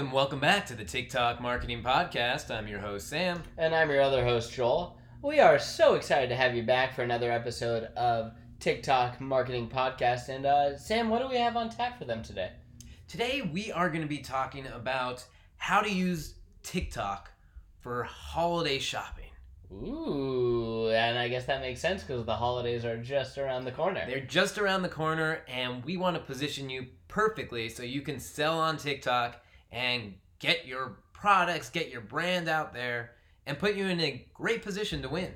and welcome back to the TikTok Marketing Podcast. I'm your host, Sam. And I'm your other host, Joel. We are so excited to have you back for another episode of TikTok Marketing Podcast. And Sam, what do we have on tap for them today? Today, we are going to be talking about how to use TikTok for holiday shopping. Ooh, and I guess that makes sense because the holidays are just around the corner. They're just around the corner, and we want to position you perfectly so you can sell on TikTok and get your products, get your brand out there, and put you in a great position to win.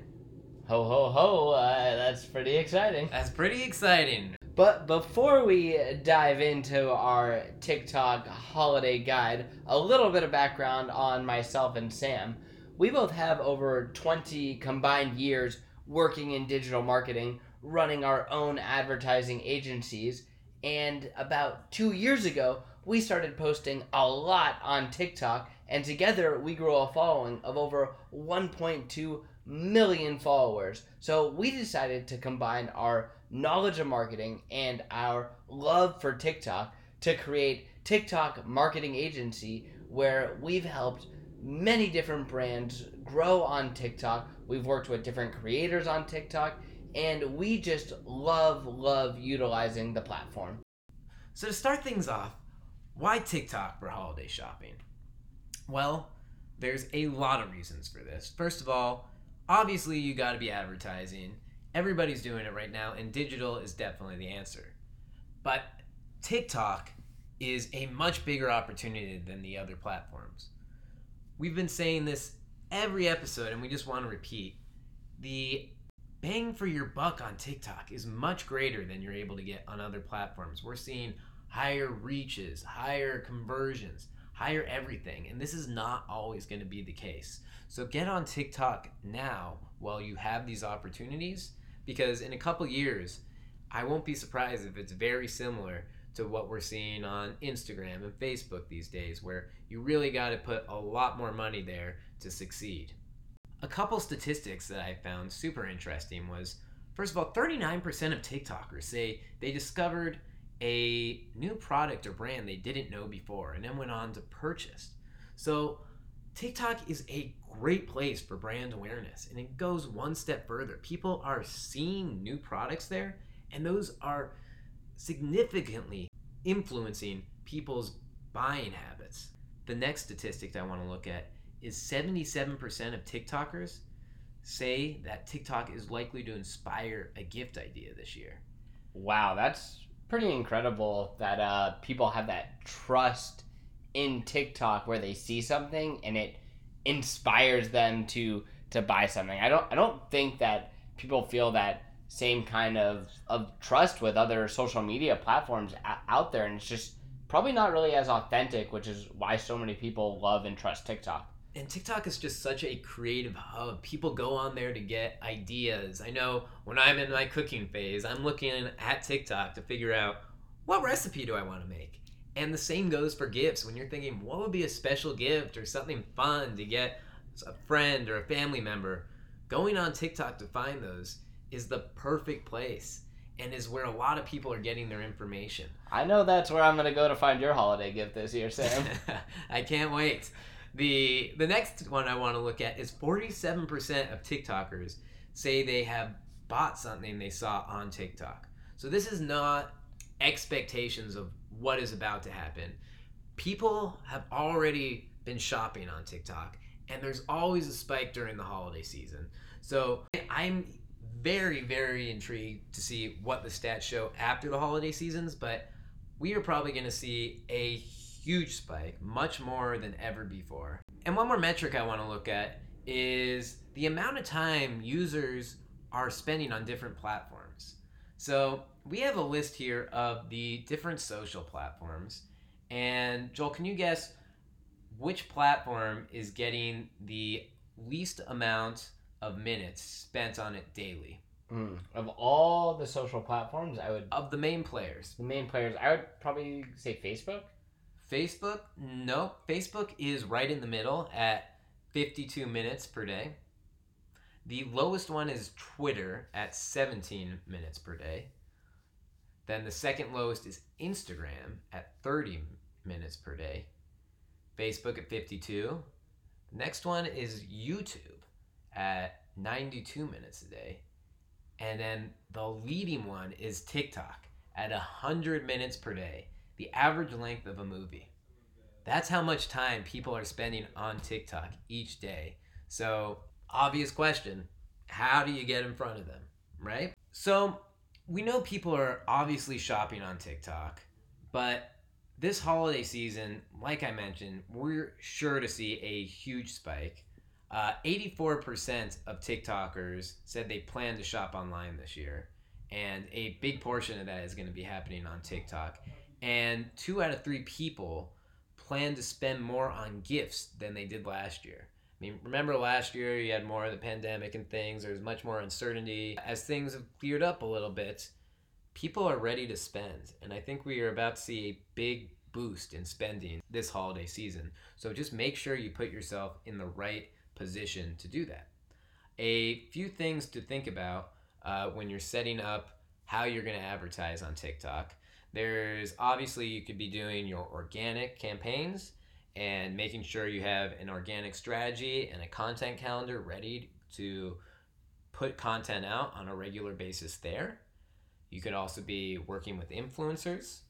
Ho, ho, ho. That's pretty exciting. That's pretty exciting. But before we dive into our TikTok holiday guide, a little bit of background on myself and Sam. We both have over 20 combined years working in digital marketing, running our own advertising agencies, and about 2 years ago, we started posting a lot on TikTok, and together we grew a following of over 1.2 million followers. So we decided to combine our knowledge of marketing and our love for TikTok to create TikTok Marketing Agency, where we've helped many different brands grow on TikTok. We've worked with different creators on TikTok, and we just love utilizing the platform. So to start things off, why TikTok for holiday shopping? Well, there's a lot of reasons for this. First of all, obviously you gotta be advertising. Everybody's doing it right now, and digital is definitely the answer. But TikTok is a much bigger opportunity than the other platforms. We've been saying this every episode, and we just want to repeat. The bang for your buck on TikTok is much greater than you're able to get on other platforms. We're seeing higher reaches, higher conversions, higher everything, and this is not always going to be the case. So get on TikTok now while you have these opportunities, because in a couple years, I won't be surprised if it's very similar to what we're seeing on Instagram and Facebook these days, where you really gotta put a lot more money there to succeed. A couple statistics that I found super interesting was, first of all, 39% of TikTokers say they discovered a new product or brand they didn't know before and then went on to purchase. So TikTok is a great place for brand awareness, and it goes one step further. People are seeing new products there, and those are significantly influencing people's buying habits. The next statistic that I want to look at is 77% of TikTokers say that TikTok is likely to inspire a gift idea this year. Wow, that's pretty incredible that people have that trust in TikTok where they see something and it inspires them to buy something. I don't think that people feel that same kind of trust with other social media platforms out there, and it's just probably not really as authentic, which is why so many people love and trust TikTok. And TikTok is just such a creative hub. People go on there to get ideas. I know when I'm in my cooking phase, I'm looking at TikTok to figure out, what recipe do I want to make? And the same goes for gifts. When you're thinking, what would be a special gift or something fun to get a friend or a family member, going on TikTok to find those is the perfect place, and is where a lot of people are getting their information. I know that's where I'm going to go to find your holiday gift this year, Sam. I can't wait. The next one I want to look at is 47% of TikTokers say they have bought something they saw on TikTok. So this is not expectations of what is about to happen. People have already been shopping on TikTok, and there's always a spike during the holiday season. So I'm very, very intrigued to see what the stats show after the holiday seasons, but we are probably going to see a huge spike, much more than ever before. And one more metric I want to look at is the amount of time users are spending on different platforms. So we have a list here of the different social platforms, and Joel, can you guess which platform is getting the least amount of minutes spent on it daily? Of all the social platforms, of the main players. I would probably say Facebook. No. Facebook is right in the middle at 52 minutes per day. The lowest one is Twitter at 17 minutes per day. Then the second lowest is Instagram at 30 minutes per day. Facebook at 52. Next one is YouTube at 92 minutes a day. And then the leading one is TikTok at 100 minutes per day, the average length of a movie. That's how much time people are spending on TikTok each day. So, obvious question, how do you get in front of them, right? So, we know people are obviously shopping on TikTok, but this holiday season, like I mentioned, we're sure to see a huge spike. 84% of TikTokers said they plan to shop online this year, and a big portion of that is going to be happening on TikTok. And 2 out of 3 people plan to spend more on gifts than they did last year. I mean, remember last year you had more of the pandemic and things, there was much more uncertainty. As things have cleared up a little bit, people are ready to spend, and I think we are about to see a big boost in spending this holiday season. So just make sure you put yourself in the right position to do that. A few things to think about when you're setting up how you're going to advertise on TikTok. There's obviously you could be doing your organic campaigns and making sure you have an organic strategy and a content calendar ready to put content out on a regular basis there. You could also be working with influencers.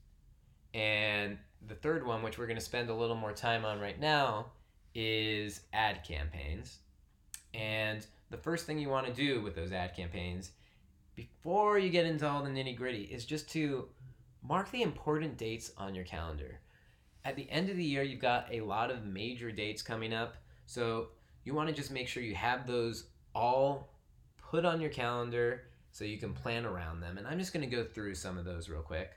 And the third one, which we're going to spend a little more time on right now, is ad campaigns. And the first thing you want to do with those ad campaigns, before you get into all the nitty-gritty, is just to mark the important dates on your calendar. At the end of the year, you've got a lot of major dates coming up, so you want to just make sure you have those all put on your calendar so you can plan around them. And I'm just going to go through some of those real quick.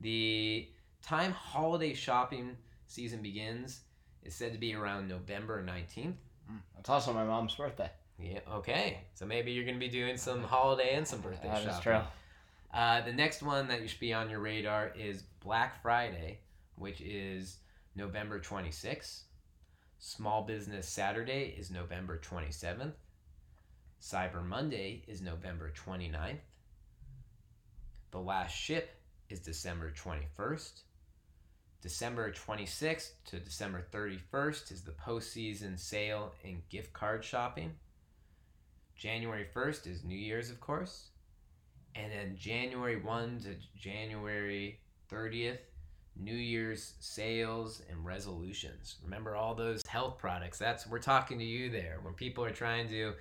The time holiday shopping season begins is said to be around November 19th. That's also my mom's birthday. Yeah, okay. So maybe you're going to be doing some holiday and some birthday shopping. That is true. The next one that you should be on your radar is Black Friday, which is November 26th. Small Business Saturday is November 27th. Cyber Monday is November 29th. The last ship is December 21st. December 26th to December 31st is the postseason sale and gift card shopping. January 1st is New Year's, of course. And then January 1 to January 30th, New Year's sales and resolutions. Remember all those health products. We're talking to you there. When people are trying to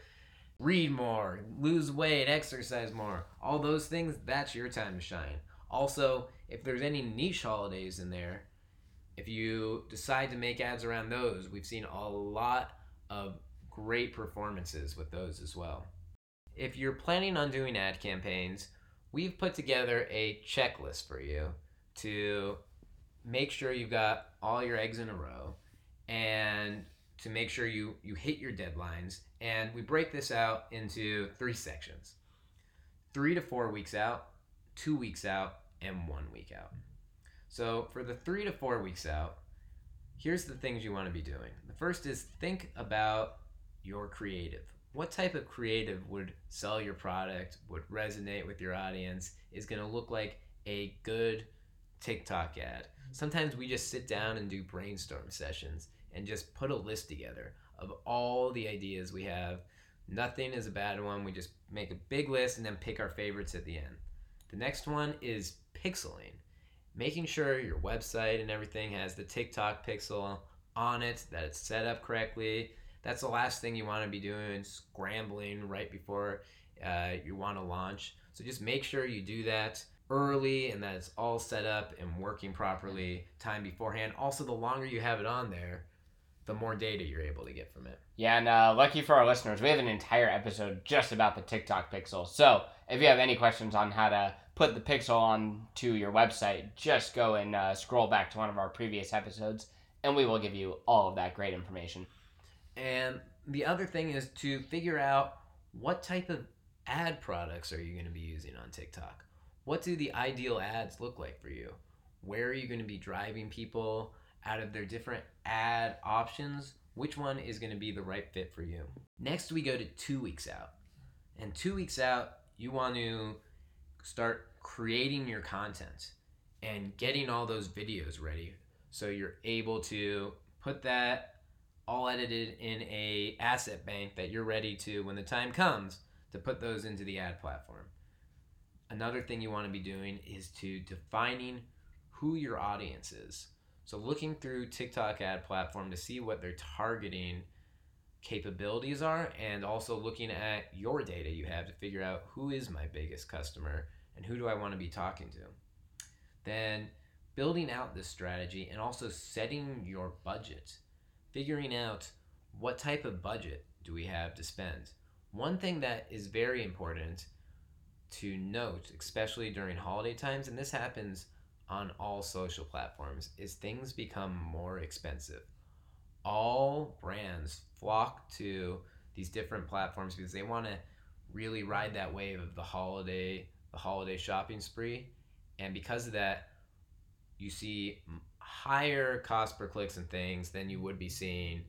read more, lose weight, exercise more, all those things, that's your time to shine. Also, if there's any niche holidays in there, if you decide to make ads around those, we've seen a lot of great performances with those as well. If you're planning on doing ad campaigns, we've put together a checklist for you to make sure you've got all your eggs in a row and to make sure you hit your deadlines. And we break this out into 3 sections: 3 to 4 weeks out, 2 weeks out, and 1 week out. So for the 3 to 4 weeks out, here's the things you want to be doing. The first is think about your creative. What type of creative would sell your product, would resonate with your audience, is going to look like a good TikTok ad. Sometimes we just sit down and do brainstorm sessions and just put a list together of all the ideas we have. Nothing is a bad one. We just make a big list and then pick our favorites at the end. The next one is pixeling. Making sure your website and everything has the TikTok pixel on it, that it's set up correctly. That's the last thing you want to be doing, scrambling right before you want to launch. So just make sure you do that early and that it's all set up and working properly time beforehand. Also, the longer you have it on there, the more data you're able to get from it. Yeah, and lucky for our listeners, we have an entire episode just about the TikTok pixel. So if you have any questions on how to put the pixel onto your website, just go and scroll back to one of our previous episodes, and we will give you all of that great information. And the other thing is to figure out what type of ad products are you going to be using on TikTok. What do the ideal ads look like for you? Where are you going to be driving people out of their different ad options? Which one is going to be the right fit for you? Next, we go to 2 weeks out. And 2 weeks out, you want to start creating your content and getting all those videos ready so you're able to put that all edited in a asset bank that you're ready to, when the time comes, to put those into the ad platform. Another thing you want to be doing is to defining who your audience is. So looking through TikTok ad platform to see what their targeting capabilities are, and also looking at your data you have to figure out who is my biggest customer and who do I want to be talking to. Then building out this strategy and also setting your budget. Figuring out what type of budget do we have to spend. One thing that is very important to note, especially during holiday times, and this happens on all social platforms, is things become more expensive. All brands flock to these different platforms because they want to really ride that wave of the holiday shopping spree. And because of that, you see higher cost per clicks and things than you would be seeing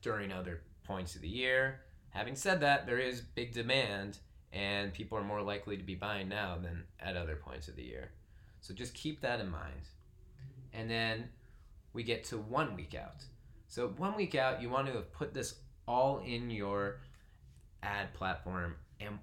during other points of the year. Having said that, there is big demand and people are more likely to be buying now than at other points of the year. So just keep that in mind. And then we get to 1 week out. So 1 week out, you want to have put this all in your ad platform, and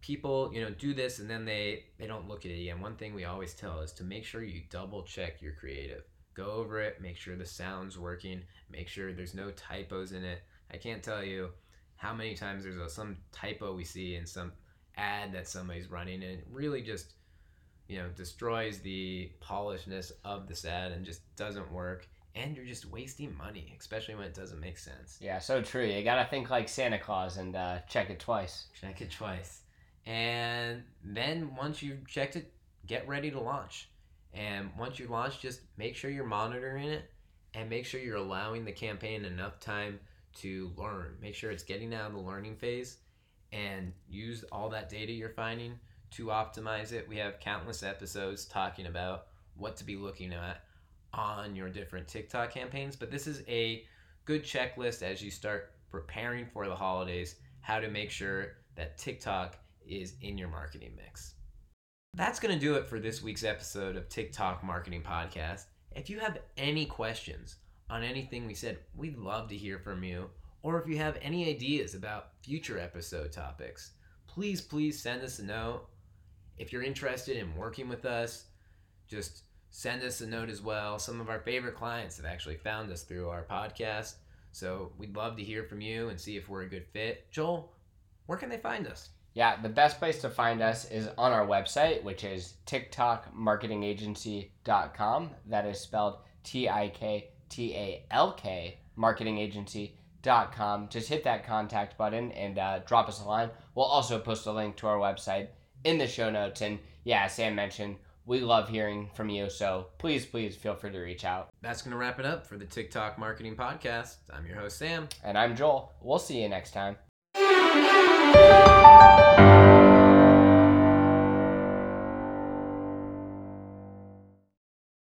people, do this and then they don't look at it again. One thing we always tell is to make sure you double check your creative. Go over it, make sure the sound's working, make sure there's no typos in it. I can't tell you how many times there's some typo we see in some ad that somebody's running, and it really just, destroys the polishedness of this ad and just doesn't work. And you're just wasting money, especially when it doesn't make sense. Yeah, so true. You got to think like Santa Claus and check it twice. Check it twice. And then once you've checked it, get ready to launch. And once you launch, just make sure you're monitoring it and make sure you're allowing the campaign enough time to learn. Make sure it's getting out of the learning phase and use all that data you're finding to optimize it. We have countless episodes talking about what to be looking at on your different TikTok campaigns, but this is a good checklist as you start preparing for the holidays, how to make sure that TikTok is in your marketing mix. That's going to do it for this week's episode of TikTok Marketing Podcast. If you have any questions on anything we said, we'd love to hear from you. Or if you have any ideas about future episode topics, please send us a note. If you're interested in working with us, just send us a note as well. Some of our favorite clients have actually found us through our podcast. So we'd love to hear from you and see if we're a good fit. Joel, where can they find us? Yeah, the best place to find us is on our website, which is tiktokmarketingagency.com. That is spelled TikTalk, marketingagency.com. Just hit that contact button and drop us a line. We'll also post a link to our website in the show notes. And yeah, as Sam mentioned, we love hearing from you, so please feel free to reach out. That's going to wrap it up for the TikTok Marketing Podcast. I'm your host, Sam. And I'm Joel. We'll see you next time. Thank you.